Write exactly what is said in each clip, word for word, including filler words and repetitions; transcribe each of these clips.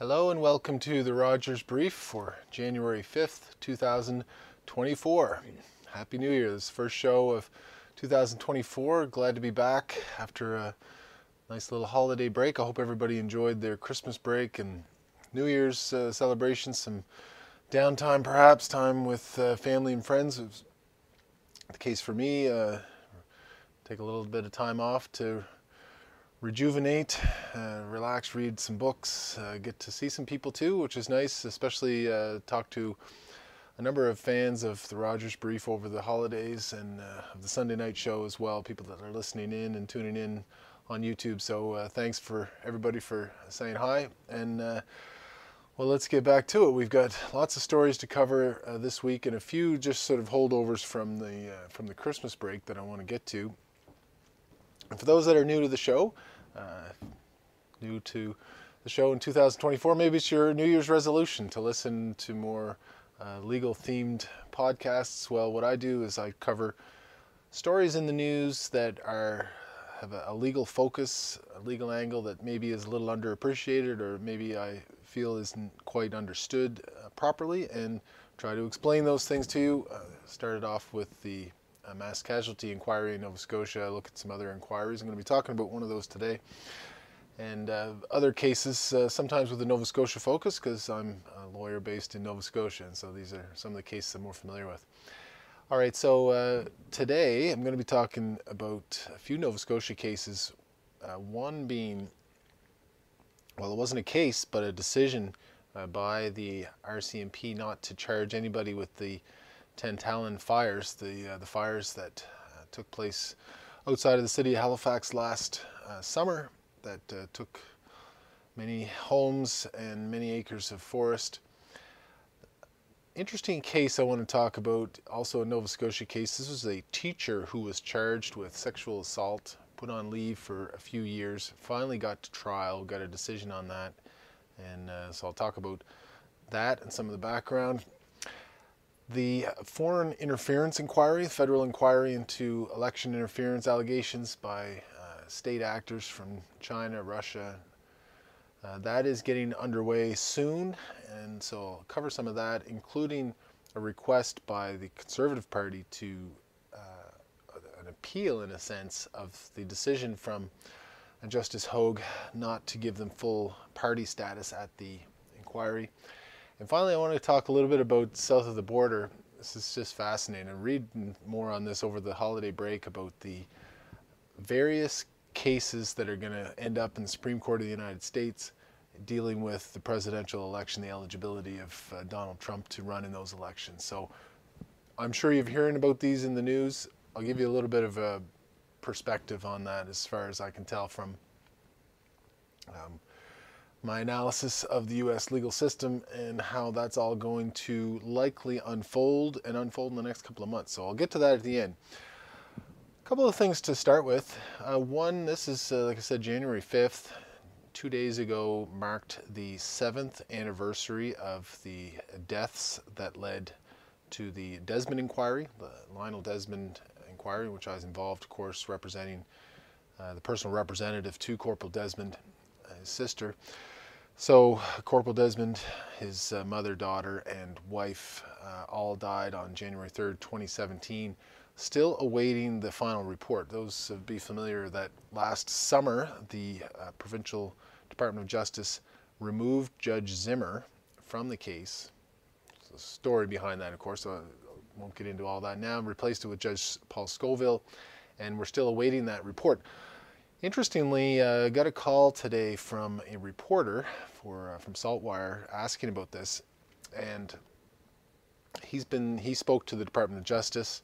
Hello and welcome to the Rogers Brief for January fifth, two thousand twenty-four. Happy New Year. This is the first show of two thousand twenty-four. Glad to be back after a nice little holiday break. I hope everybody enjoyed their Christmas break and New Year's uh, celebrations, some downtime perhaps, time with uh, family and friends. It was the case for me. Uh, take a little bit of time off to rejuvenate, uh, relax, read some books, uh, get to see some people too, which is nice, especially uh, talk to a number of fans of the Rogers Brief over the holidays and uh, of the Sunday night show as well, people that are listening in and tuning in on YouTube. So uh, thanks for everybody for saying hi. And uh, well, let's get back to it. We've got lots of stories to cover uh, this week and a few just sort of holdovers from the, uh, from the Christmas break that I want to get to. And for those that are new to the show, uh, new to the show in two thousand twenty-four, maybe it's your New Year's resolution to listen to more uh, legal-themed podcasts. Well, what I do is I cover stories in the news that are have a, a legal focus, a legal angle that maybe is a little underappreciated or maybe I feel isn't quite understood uh, properly, and try to explain those things to you. Uh, started off with the A mass casualty inquiry in Nova Scotia. I look at some other inquiries. I'm going to be talking about one of those today, and uh, other cases, uh, sometimes with the Nova Scotia focus, because I'm a lawyer based in Nova Scotia, and so these are some of the cases I'm more familiar with. All right, so uh, today I'm going to be talking about a few Nova Scotia cases, uh, one being, well, it wasn't a case, but a decision uh, by the R C M P not to charge anybody with the Tantallon fires, the uh, the fires that uh, took place outside of the city of Halifax last uh, summer, that uh, took many homes and many acres of forest. Interesting case I want to talk about, also a Nova Scotia case. This was a teacher who was charged with sexual assault, put on leave for a few years, finally got to trial, got a decision on that, and uh, so I'll talk about that and some of the background. The Foreign Interference Inquiry, the federal inquiry into election interference allegations by uh, state actors from China, Russia, uh, that is getting underway soon, and so I'll cover some of that, including a request by the Conservative Party to uh, an appeal, in a sense, of the decision from Justice Hogue not to give them full party status at the inquiry. And finally, I want to talk a little bit about south of the border. This is just fascinating. I read more on this over the holiday break about the various cases that are going to end up in the Supreme Court of the United States dealing with the presidential election, the eligibility of uh, Donald Trump to run in those elections. So I'm sure you've heard about these in the news. I'll give you a little bit of a perspective on that as far as I can tell from um, my analysis of the U S legal system and how that's all going to likely unfold and unfold in the next couple of months. So I'll get to that at the end. A couple of things to start with. Uh, one, this is, uh, like I said, January fifth. Two days ago marked the seventh anniversary of the deaths that led to the Desmond Inquiry, the Lionel Desmond Inquiry, which I was involved, of course, representing uh, the personal representative to Corporal Desmond, his sister. So Corporal Desmond, his uh, mother, daughter, and wife uh, all died on January third, twenty seventeen, still awaiting the final report. Those would be familiar that last summer, the uh, Provincial Department of Justice removed Judge Zimmer from the case. There's a story behind that, of course, so I won't get into all that now. Replaced it with Judge Paul Scoville, and we're still awaiting that report. Interestingly, I uh, got a call today from a reporter for, uh, from SaltWire asking about this, and he's been, he spoke to the Department of Justice.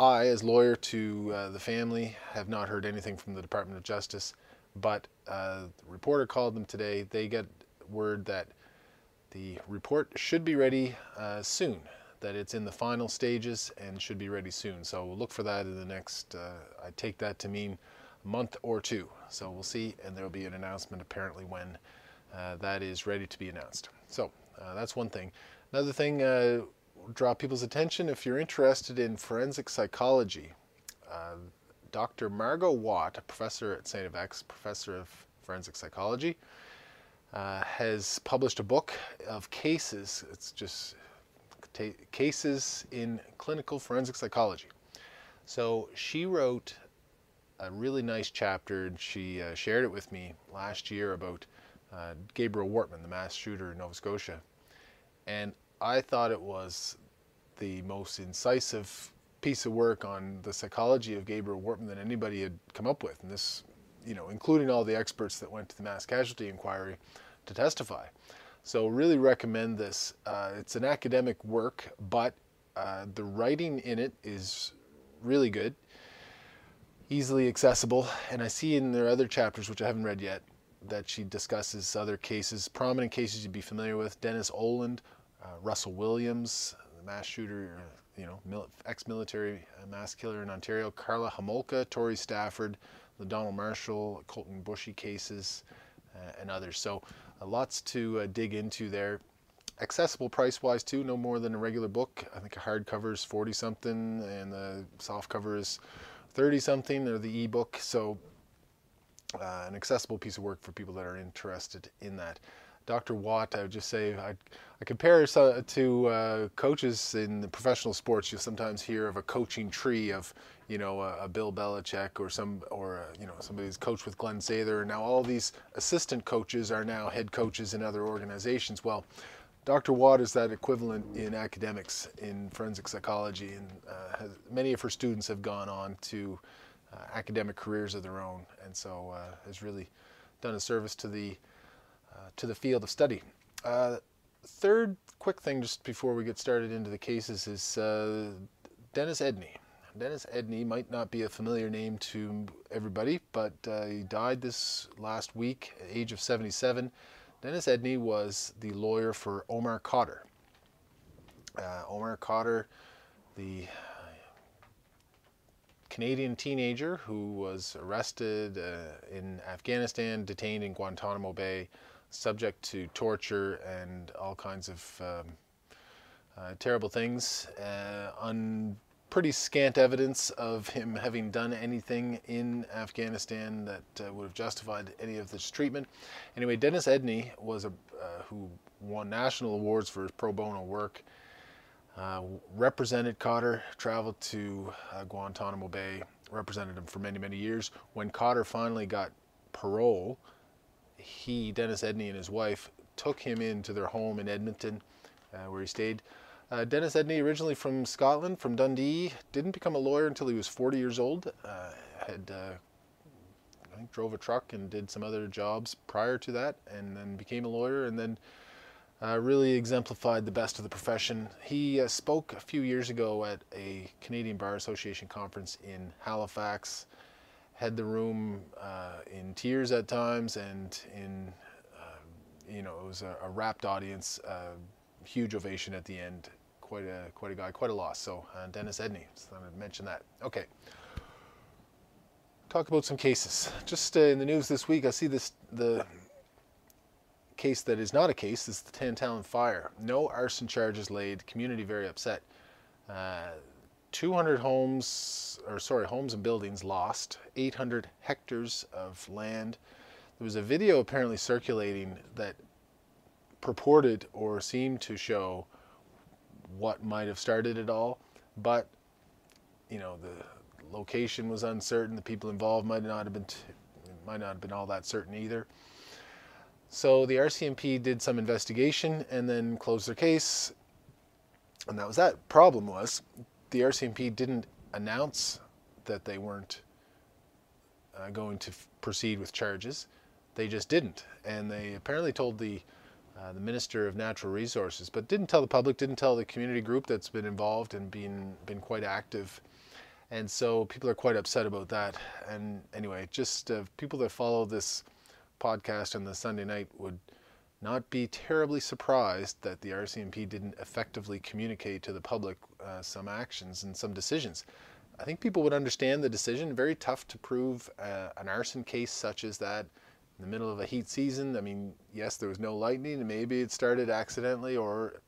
I, as lawyer to uh, the family, have not heard anything from the Department of Justice, but uh, the reporter called them today. They got word that the report should be ready uh, soon, that it's in the final stages and should be ready soon. So we'll look for that in the next, uh, I take that to mean month or two. So we'll see, and there'll be an announcement apparently when uh, that is ready to be announced. So uh, that's one thing. Another thing, uh, draw people's attention, if you're interested in forensic psychology, uh, Doctor Margo Watt, a professor at Saint F X, professor of forensic psychology, uh, has published a book of cases. It's just cases in clinical forensic psychology. So she wrote a really nice chapter, and she uh, shared it with me last year about uh, Gabriel Wortman, the mass shooter in Nova Scotia. And I thought it was the most incisive piece of work on the psychology of Gabriel Wortman that anybody had come up with. And this, you know, including all the experts that went to the mass casualty inquiry to testify. So really recommend this. Uh, it's an academic work, but uh, the writing in it is really good, easily accessible. And I see in their other chapters, which I haven't read yet, that she discusses other cases, prominent cases you'd be familiar with: Dennis Oland, uh, Russell Williams, the mass shooter, you know, ex-military mass killer in Ontario, Carla Homolka, Tory Stafford, the Donald Marshall, Colton Bushy cases, uh, and others. So uh, lots to uh, dig into there. Accessible price-wise too, no more than a regular book. I think a hardcover is forty something, and the soft cover is thirty something, or the ebook. So uh, an accessible piece of work for people that are interested in that. Doctor Watt, I would just say, I, I compare her to uh, coaches in the professional sports. You sometimes hear of a coaching tree of, you know, a, a Bill Belichick or some, or a, you know, somebody's coached with Glenn Sather, and now all these assistant coaches are now head coaches in other organizations. Well, Doctor Watt is that equivalent in academics in forensic psychology, and uh, has, many of her students have gone on to uh, academic careers of their own, and so uh, has really done a service to the Uh, to the field of study. Uh, third quick thing just before we get started into the cases is uh, Dennis Edney. Dennis Edney might not be a familiar name to everybody, but uh, he died this last week at the age of seventy-seven. Dennis Edney was the lawyer for Omar Khadr. Uh, Omar Khadr, the Canadian teenager who was arrested uh, in Afghanistan, detained in Guantanamo Bay, subject to torture and all kinds of um, uh, terrible things, uh, on pretty scant evidence of him having done anything in Afghanistan that uh, would have justified any of this treatment. Anyway, Dennis Edney was a uh, who won national awards for his pro bono work, uh, represented Khadr, traveled to uh, Guantanamo Bay, represented him for many, many years. When Khadr finally got parole, he, Dennis Edney, and his wife took him into their home in Edmonton, uh, where he stayed. Uh, Dennis Edney, originally from Scotland, from Dundee, didn't become a lawyer until he was forty years old. Uh, had, uh, I think, drove a truck and did some other jobs prior to that, and then became a lawyer, and then uh, really exemplified the best of the profession. He uh, spoke a few years ago at a Canadian Bar Association conference in Halifax. Had the room uh, in tears at times, and in, uh, you know, it was a, a rapt audience, uh, huge ovation at the end. Quite a quite a guy, quite a loss. So uh, Dennis Edney, just thought I'd mention that. Okay, talk about some cases. Just uh, in the news this week, I see this the case that is not a case. It's the Tantallon fire. No arson charges laid. Community very upset. Uh, two hundred homes, or sorry, homes and buildings lost, eight hundred hectares of land. There was a video apparently circulating that purported or seemed to show what might have started it all, but, you know, the location was uncertain. The people involved might not have been, t might not have been all that certain either. So the R C M P did some investigation and then closed their case, and that was that. Problem was, the R C M P didn't announce that they weren't uh, going to proceed with charges. They just didn't, and they apparently told the uh, the Minister of Natural Resources, but didn't tell the public, didn't tell the community group that's been involved and been been quite active, and so people are quite upset about that. And anyway, just uh, people that follow this podcast on the Sunday night would not be terribly surprised that the R C M P didn't effectively communicate to the public uh, some actions and some decisions. I think people would understand the decision. Very tough to prove uh, an arson case such as that in the middle of a heat season. I mean, yes, there was no lightning, and maybe it started accidentally, or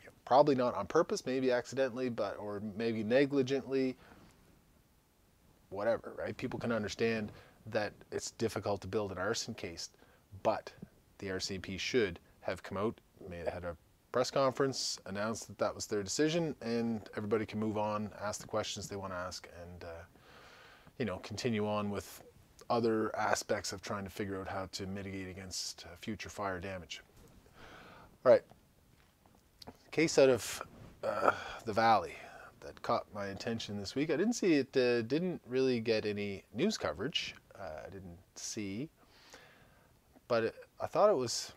you know, probably not on purpose, maybe accidentally, but or maybe negligently, whatever, right? People can understand that it's difficult to build an arson case, but the R C M P should have come out, made had a press conference, announced that that was their decision, and everybody can move on, ask the questions they want to ask, and uh, you know, continue on with other aspects of trying to figure out how to mitigate against uh, future fire damage. All right, a case out of uh, the Valley that caught my attention this week. I didn't see it, uh, didn't really get any news coverage. Uh, I didn't see, but it, I thought it was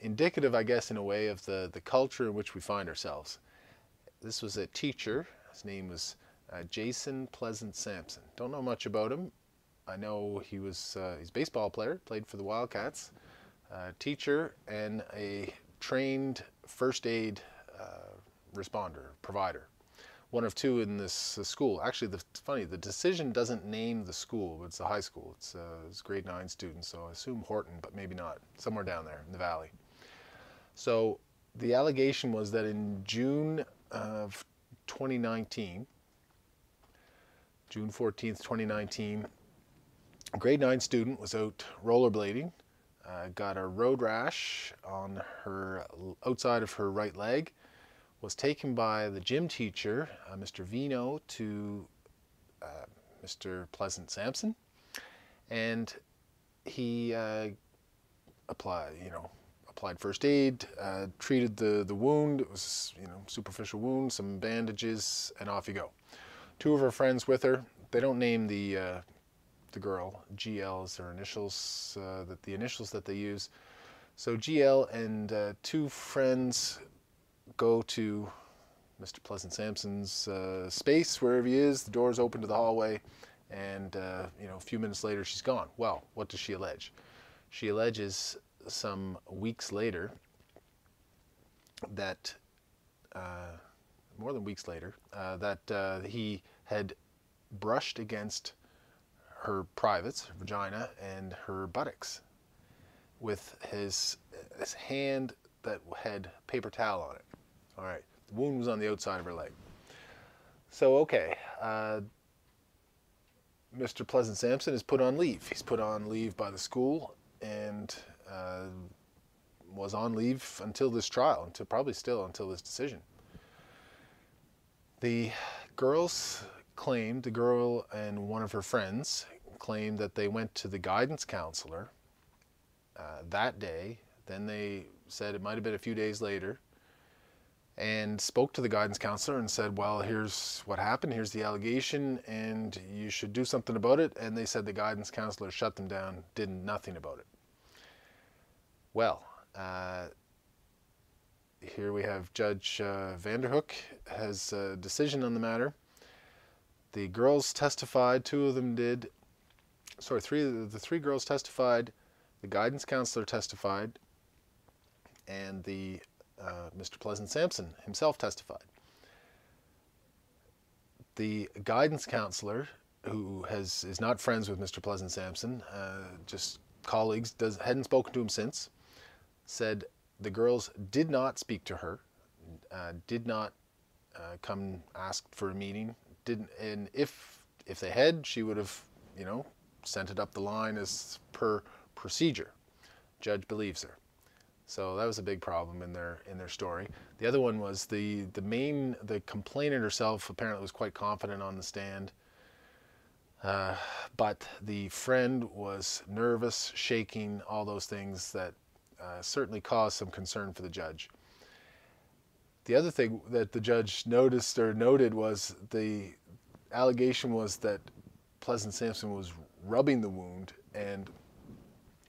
indicative, I guess, in a way of the, the culture in which we find ourselves. This was a teacher. His name was uh, Jason Pleasant Sampson. Don't know much about him. I know he was uh, he's a baseball player, played for the Wildcats, uh, teacher, and a trained first aid uh, responder, provider. One of two in this uh, school. Actually, the, it's funny, the decision doesn't name the school, but it's a high school. It's, uh, it's grade nine students, so I assume Horton, but maybe not, somewhere down there in the valley. So the allegation was that in June of twenty nineteen, June fourteenth, twenty nineteen, a grade nine student was out rollerblading, uh, got a road rash on her outside of her right leg, was taken by the gym teacher, uh, Mister Vino, to uh, Mister Pleasant Sampson, and he uh, applied, you know, applied first aid, uh, treated the the wound. It was, you know, superficial wound, some bandages, and off you go. Two of her friends with her. They don't name the uh, the girl. G L is their initials. Uh, that the initials that they use. So G L and uh, two friends go to Mister Pleasant Sampson's uh, space, wherever he is. The door's open to the hallway, and uh, you know, a few minutes later, she's gone. Well, what does she allege? She alleges some weeks later that, uh, more than weeks later, uh, that uh, he had brushed against her privates, her vagina, and her buttocks with his, his hand that had paper towel on it. All right, the wound was on the outside of her leg. So, okay, uh, Mister Pleasant Sampson is put on leave. He's put on leave by the school and uh, was on leave until this trial, until probably still until this decision. The girls claimed, the girl and one of her friends claimed that they went to the guidance counselor uh, that day. Then they said it might have been a few days later, and spoke to the guidance counselor and said, well, here's what happened, here's the allegation, and you should do something about it. And they said the guidance counselor shut them down, did nothing about it. Well, uh, here we have Judge uh, Vanderhook has a decision on the matter. The girls testified, two of them did, sorry, three, the three girls testified, the guidance counselor testified, and the Uh, Mister Pleasant Sampson himself testified. The guidance counselor, who has is not friends with Mister Pleasant Sampson, uh, just colleagues, does, hadn't spoken to him since, said the girls did not speak to her, uh, did not uh, come ask for a meeting, didn't, and if if they had, she would have, you know, sent it up the line as per procedure. Judge believes her. So that was a big problem in their in their story. The other one was the the main the complainant herself apparently was quite confident on the stand, uh, but the friend was nervous, shaking, all those things that uh, certainly caused some concern for the judge. The other thing that the judge noticed or noted was the allegation was that Pleasant Sampson was rubbing the wound, and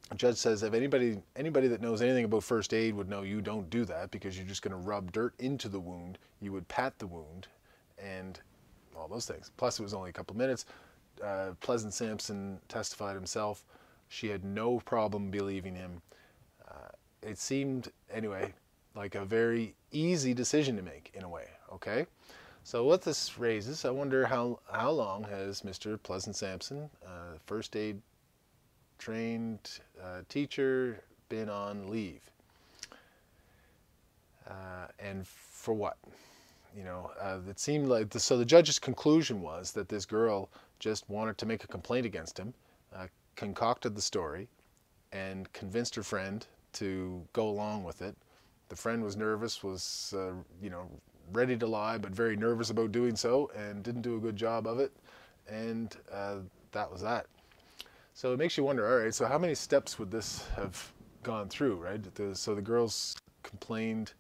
the judge says, if anybody anybody that knows anything about first aid would know you don't do that, because you're just going to rub dirt into the wound. You would pat the wound and all those things. Plus, it was only a couple minutes. Uh, Pleasant Sampson testified himself. She had no problem believing him. Uh, it seemed, anyway, like a very easy decision to make, in a way, okay? So what this raises, I wonder how, how long has Mister Pleasant Sampson, uh, first aid trained uh, teacher, been on leave, uh, and for what? You know, uh, it seemed like the, so the judge's conclusion was that this girl just wanted to make a complaint against him, uh, concocted the story, and convinced her friend to go along with it. The friend was nervous, was uh, you know, ready to lie, but very nervous about doing so, and didn't do a good job of it. And uh, that was that. So it makes you wonder, all right, so how many steps would this have gone through, right? The, so the girls complained.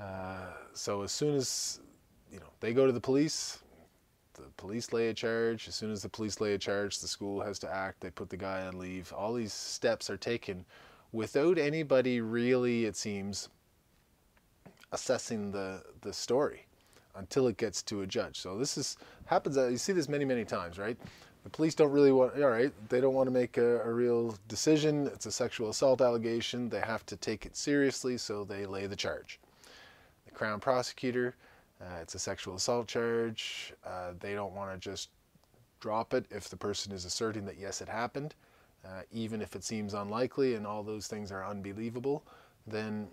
Uh, so as soon as, you know, they go to the police, the police lay a charge. As soon as the police lay a charge, the school has to act. They put the guy on leave. All these steps are taken without anybody really, it seems, assessing the, the story until it gets to a judge. So this is happens, you see this many, many times, right? The police don't really want, all right, they don't want to make a, a real decision. It's a sexual assault allegation. They have to take it seriously, so they lay the charge. The Crown prosecutor, uh, it's a sexual assault charge. Uh, they don't want to just drop it if the person is asserting that, yes, it happened, uh, even if it seems unlikely and all those things are unbelievable, then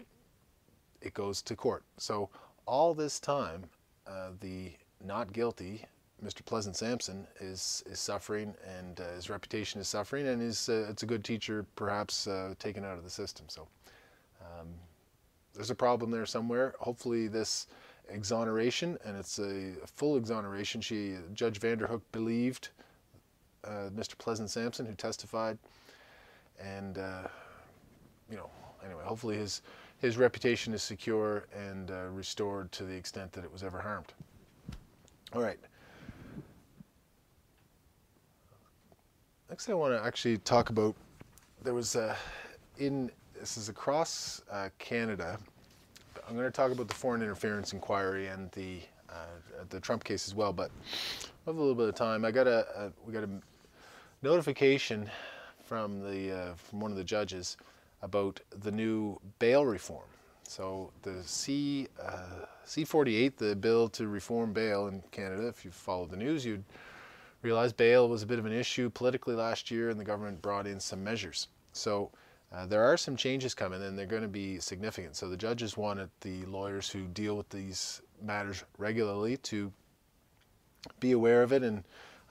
it goes to court. So all this time, uh, the not guilty Mister Pleasant Sampson is, is suffering, and uh, his reputation is suffering, and is, uh, it's a good teacher, perhaps uh, taken out of the system. So um, there's a problem there somewhere. Hopefully this exoneration, and it's a full exoneration, she, Judge Vanderhook believed uh, Mister Pleasant Sampson, who testified, and uh, you know, anyway, hopefully his, his reputation is secure and uh, restored to the extent that it was ever harmed. All right. Next, I want to actually talk about, there was a, in, this is across uh, Canada, I'm going to talk about the Foreign Interference Inquiry and the uh, the Trump case as well, but I have a little bit of time. I got a, a we got a notification from the uh, from one of the judges about the new bail reform. So the C uh, C forty-eight, the bill to reform bail in Canada. If you follow the news, you'd realized bail was a bit of an issue politically last year, and the government brought in some measures. So uh, there are some changes coming, and they're going to be significant. So the judges wanted the lawyers who deal with these matters regularly to be aware of it, and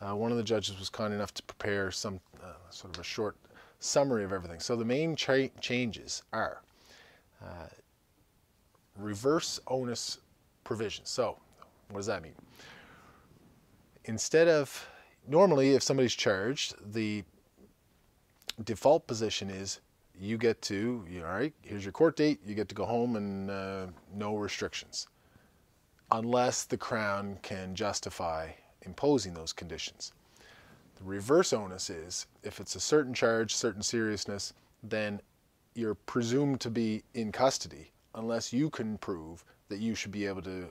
uh, one of the judges was kind enough to prepare some uh, sort of a short summary of everything. So the main cha changes are uh, reverse onus provisions. So what does that mean? Instead of, normally, if somebody's charged, the default position is you get to, you know, all right, here's your court date, you get to go home, and uh, no restrictions, unless the Crown can justify imposing those conditions. The reverse onus is if it's a certain charge, certain seriousness, then you're presumed to be in custody unless you can prove that you should be able to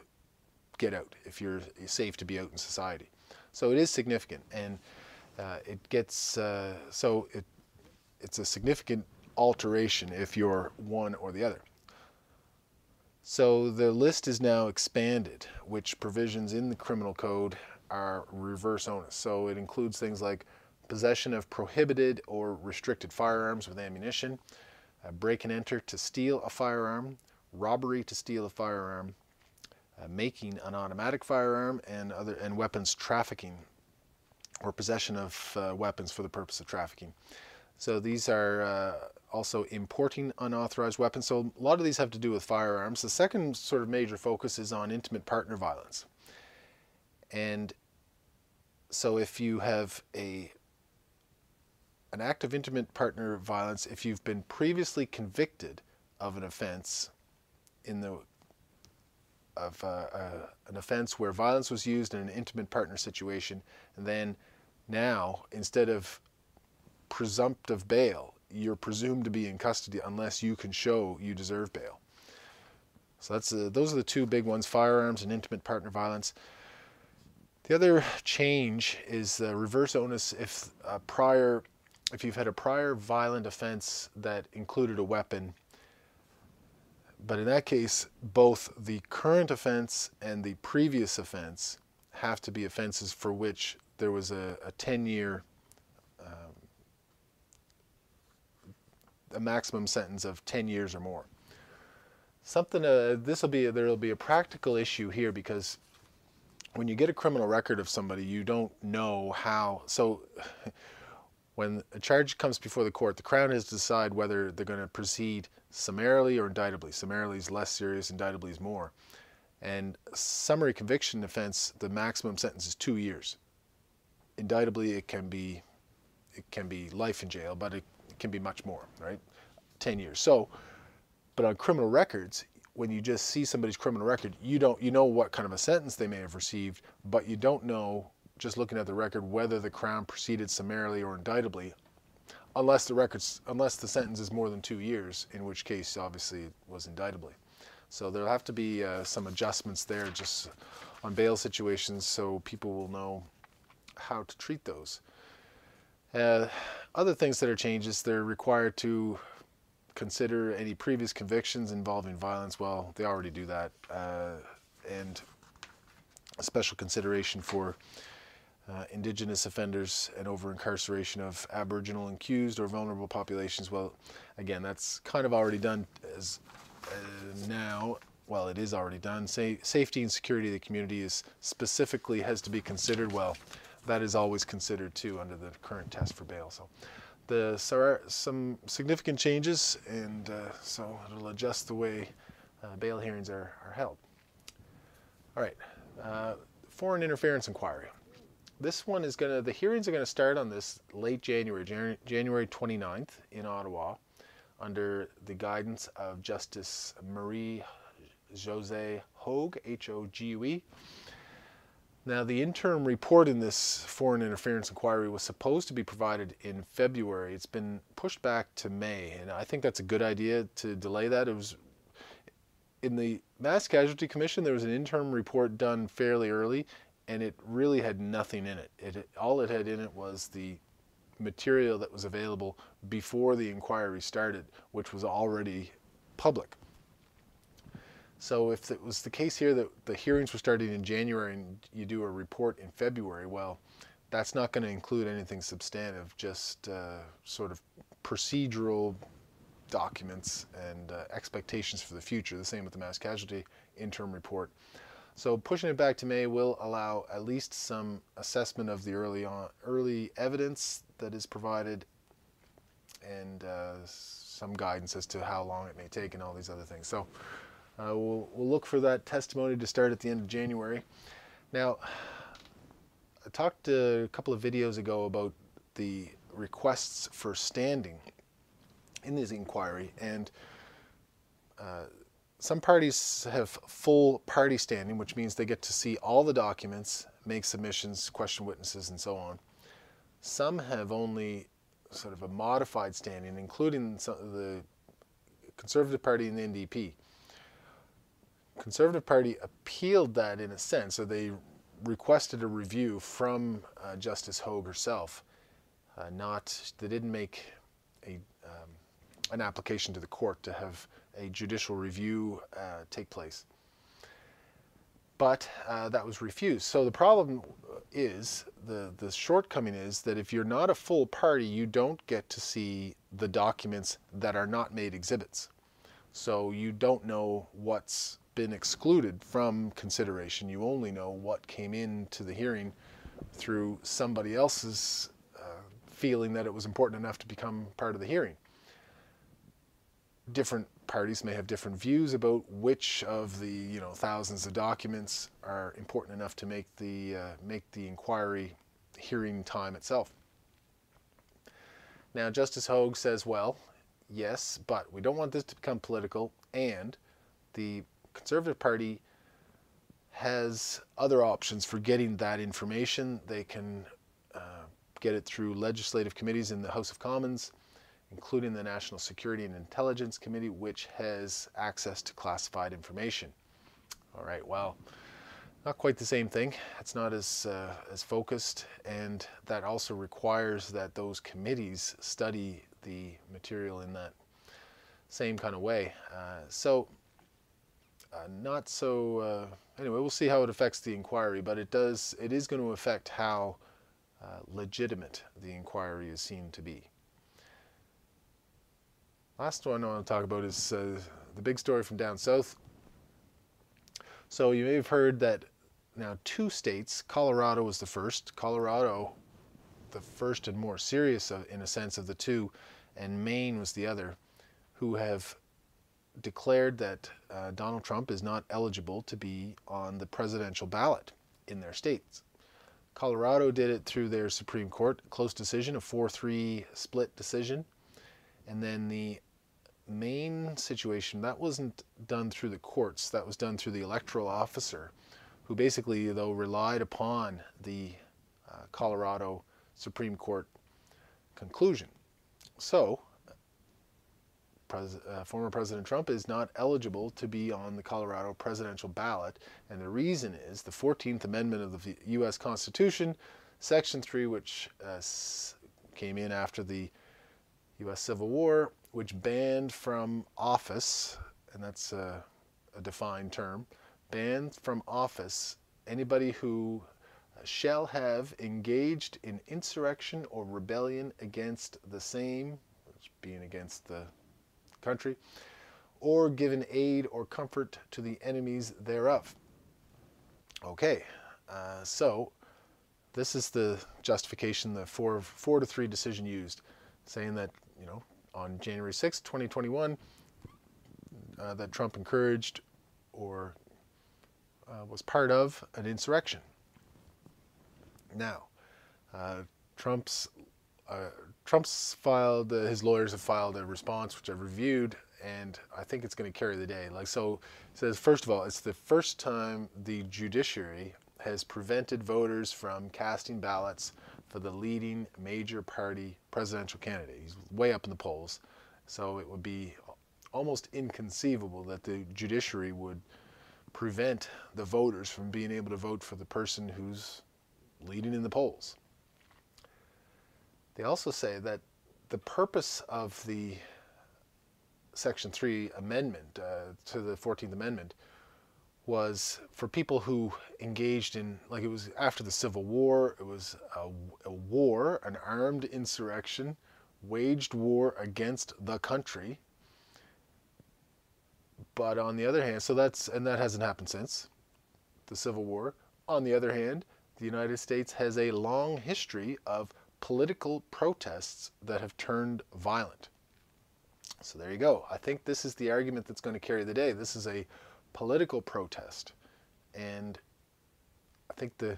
get out, if you're safe to be out in society. So it is significant, and uh, it gets, uh, so it, it's a significant alteration if you're one or the other. So the list is now expanded, which provisions in the criminal code are reverse onus. So it includes things like possession of prohibited or restricted firearms with ammunition, uh, break and enter to steal a firearm, robbery to steal a firearm, uh, making an automatic firearm, and other and weapons trafficking, or possession of uh, weapons for the purpose of trafficking. So these are uh, also importing unauthorized weapons. So a lot of these have to do with firearms. The second sort of major focus is on intimate partner violence. And so if you have a an act of intimate partner violence, if you've been previously convicted of an offense in the of uh, uh, an offense where violence was used in an intimate partner situation, and then now, instead of presumptive bail, you're presumed to be in custody unless you can show you deserve bail. So that's uh, those are the two big ones, firearms and intimate partner violence. The other change is the reverse onus if a prior, if you've had a prior violent offense that included a weapon. But in that case, both the current offense and the previous offense have to be offenses for which there was a, a ten-year, um, a maximum sentence of ten years or more. Something uh, this will be there will be a practical issue here, because when you get a criminal record of somebody, you don't know how. So When a charge comes before the court, the Crown has to decide whether they're going to proceed summarily or indictably. Summarily is less serious, indictably is more. And summary conviction offense, the maximum sentence is two years. Indictably, it can be, it can be life in jail, but it, it can be much more, right? Ten years. So, but on criminal records, when you just see somebody's criminal record, you don't, you know what kind of a sentence they may have received, but you don't know, just looking at the record, whether the Crown proceeded summarily or indictably, unless the records, unless the sentence is more than two years, in which case, obviously, it was indictably. So there'll have to be uh, some adjustments there, just on bail situations, so people will know how to treat those. Uh, other things that are changed is they're required to consider any previous convictions involving violence. Well, they already do that, uh, and a special consideration for Uh, indigenous offenders and over-incarceration of Aboriginal accused or vulnerable populations. Well, again, that's kind of already done as uh, now. Well, it is already done. Sa safety and security of the community is specifically has to be considered. Well, that is always considered too under the current test for bail. So, the, so there are some significant changes, and uh, so it'll adjust the way uh, bail hearings are, are held. All right, uh, Foreign Interference Inquiry. This one is going to, the hearings are going to start on this late January, January, January twenty-ninth in Ottawa, under the guidance of Justice Marie-Josée Hogue, H O G U E. Now, the interim report in this Foreign Interference Inquiry was supposed to be provided in February. It's been pushed back to May, and I think that's a good idea to delay that. It was in the Mass Casualty Commission, there was an interim report done fairly early, and it really had nothing in it. It, it. All it had in it was the material that was available before the inquiry started, which was already public. So if it was the case here that the hearings were starting in January and you do a report in February, well, that's not going to include anything substantive, just uh, sort of procedural documents and uh, expectations for the future. The same with the Mass Casualty Interim Report. So pushing it back to May will allow at least some assessment of the early on, early evidence that is provided, and uh, some guidance as to how long it may take and all these other things. So uh, we'll, we'll look for that testimony to start at the end of January. Now, I talked uh, a couple of videos ago about the requests for standing in this inquiry, and uh, some parties have full party standing, which means they get to see all the documents, make submissions, question witnesses, and so on. Some have only sort of a modified standing, including some of the Conservative Party and the N D P. Conservative Party appealed that in a sense, so they requested a review from uh, Justice Hogue herself. Uh, not, they didn't make a, um, an application to the court to have a judicial review uh, take place, but uh, that was refused. So the problem is, the, the shortcoming is that if you're not a full party, you don't get to see the documents that are not made exhibits. So you don't know what's been excluded from consideration. You only know what came into the hearing through somebody else's uh, feeling that it was important enough to become part of the hearing. Different parties may have different views about which of the you know thousands of documents are important enough to make the uh, make the inquiry hearing time itself. Now, Justice Hogue says, well, yes, but we don't want this to become political, and the Conservative Party has other options for getting that information. They can uh, get it through legislative committees in the House of Commons, including the National Security and Intelligence Committee, which has access to classified information. All right, well, not quite the same thing. It's not as, uh, as focused, and that also requires that those committees study the material in that same kind of way. Uh, so, uh, not so, uh, anyway, we'll see how it affects the inquiry, but it does, it is going to affect how uh, legitimate the inquiry is seen to be. Last one I want to talk about is uh, the big story from down south. So you may have heard that now two states, Colorado was the first. Colorado, the first and more serious, of, in a sense, of the two, and Maine was the other, who have declared that uh, Donald Trump is not eligible to be on the presidential ballot in their states. Colorado did it through their Supreme Court, close decision, a four three split decision. And then the Maine situation, that wasn't done through the courts, that was done through the electoral officer, who basically, though, relied upon the uh, Colorado Supreme Court conclusion. So, pres uh, former President Trump is not eligible to be on the Colorado presidential ballot, and the reason is the fourteenth Amendment of the U S Constitution, Section three, which uh, came in after the U S Civil War, which banned from office, and that's a, a defined term, banned from office anybody who shall have engaged in insurrection or rebellion against the same, which being against the country, or given aid or comfort to the enemies thereof. Okay, uh, so this is the justification, the four, four to three decision used, saying that, you know, on January sixth, twenty twenty-one, uh, that Trump encouraged or Uh, was part of an insurrection. Now, uh, Trump's uh, Trump's filed uh, his lawyers have filed a response, which I've reviewed, and I think it's going to carry the day. Like so, it says, first of all, it's the first time the judiciary has prevented voters from casting ballots for the leading major party presidential candidate. He's way up in the polls, so it would be almost inconceivable that the judiciary would prevent the voters from being able to vote for the person who's leading in the polls. They also say that the purpose of the Section three amendment uh, to the fourteenth Amendment was for people who engaged in, like it was after the Civil War, it was a, a war, an armed insurrection, waged war against the country. But on the other hand, so that's, and that hasn't happened since the Civil War. On the other hand, the United States has a long history of political protests that have turned violent. So there you go. I think this is the argument that's going to carry the day. This is a political protest. And I think the,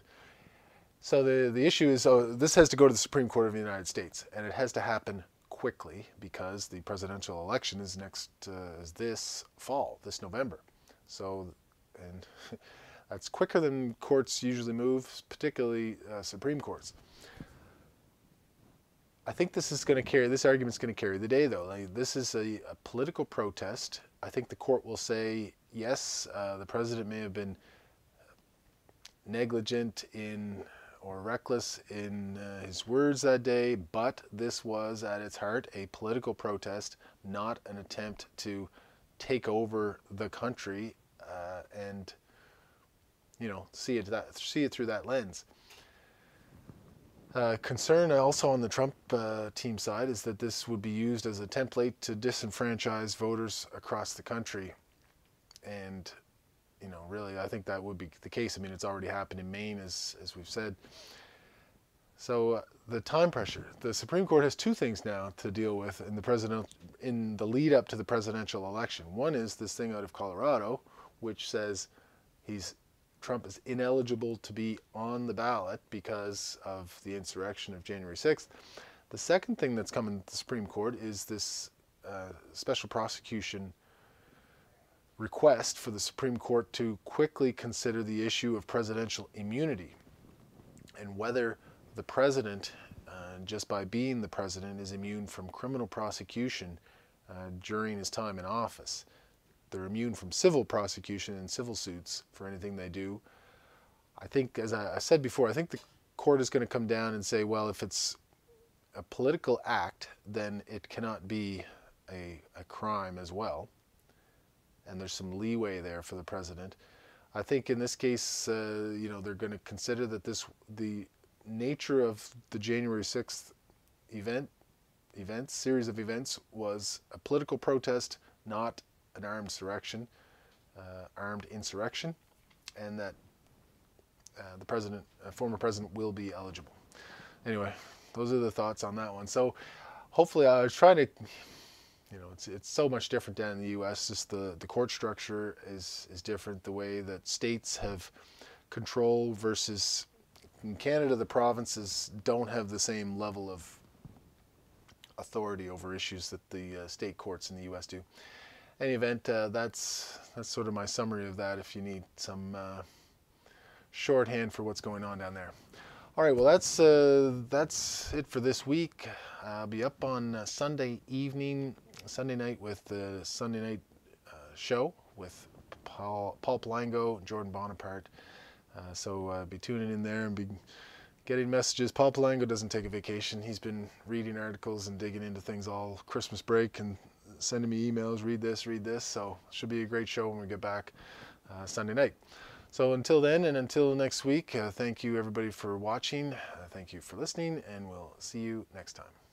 so the, the issue is, so this has to go to the Supreme Court of the United States, and it has to happen quickly, because the presidential election is next, uh, is this fall, this November. So, and that's quicker than courts usually move, particularly uh, Supreme Courts. I think this is going to carry, this argument's going to carry the day, though. Like, this is a, a political protest. I think the court will say, yes, uh, the president may have been negligent in or reckless in uh, his words that day, but this was at its heart a political protest, not an attempt to take over the country uh, and, you know, see it, that, see it through that lens. Uh, concern also on the Trump uh, team side is that this would be used as a template to disenfranchise voters across the country. And you know, really, I think that would be the case. I mean, it's already happened in Maine, as, as we've said. So uh, the time pressure. The Supreme Court has two things now to deal with in the president, in the lead up to the presidential election. One is this thing out of Colorado, which says he's, Trump is ineligible to be on the ballot because of the insurrection of January sixth. The second thing that's coming to the Supreme Court is this uh, special prosecution request for the Supreme Court to quickly consider the issue of presidential immunity and whether the president, uh, just by being the president, is immune from criminal prosecution uh, during his time in office. They're immune from civil prosecution and civil suits for anything they do. I think, as I, I said before, I think the court is going to come down and say, well, if it's a political act, then it cannot be a, a crime as well. And there's some leeway there for the president. I think in this case, uh, you know, they're going to consider that this, the nature of the January sixth event, events, series of events, was a political protest, not an armed insurrection, uh, armed insurrection, and that uh, the president, uh, former president, will be eligible. Anyway. those are the thoughts on that one. So hopefully, I was trying to, you know, it's it's so much different down in the U S Just the the court structure is is different. The way that states have control versus in Canada, the provinces don't have the same level of authority over issues that the uh, state courts in the U S do. In any event, uh, that's that's sort of my summary of that. If you need some uh, shorthand for what's going on down there. All right, well, that's uh, that's it for this week. I'll be up on uh, Sunday evening, Sunday night with the Sunday night uh, show with Paul Paul Palango, Jordan Bonaparte. Uh, so uh, be tuning in there and be getting messages. Paul Palango doesn't take a vacation. He's been reading articles and digging into things all Christmas break and sending me emails, read this, read this. So should be a great show when we get back uh, Sunday night. So until then and until next week, uh, thank you everybody for watching. Uh, thank you for listening, and we'll see you next time.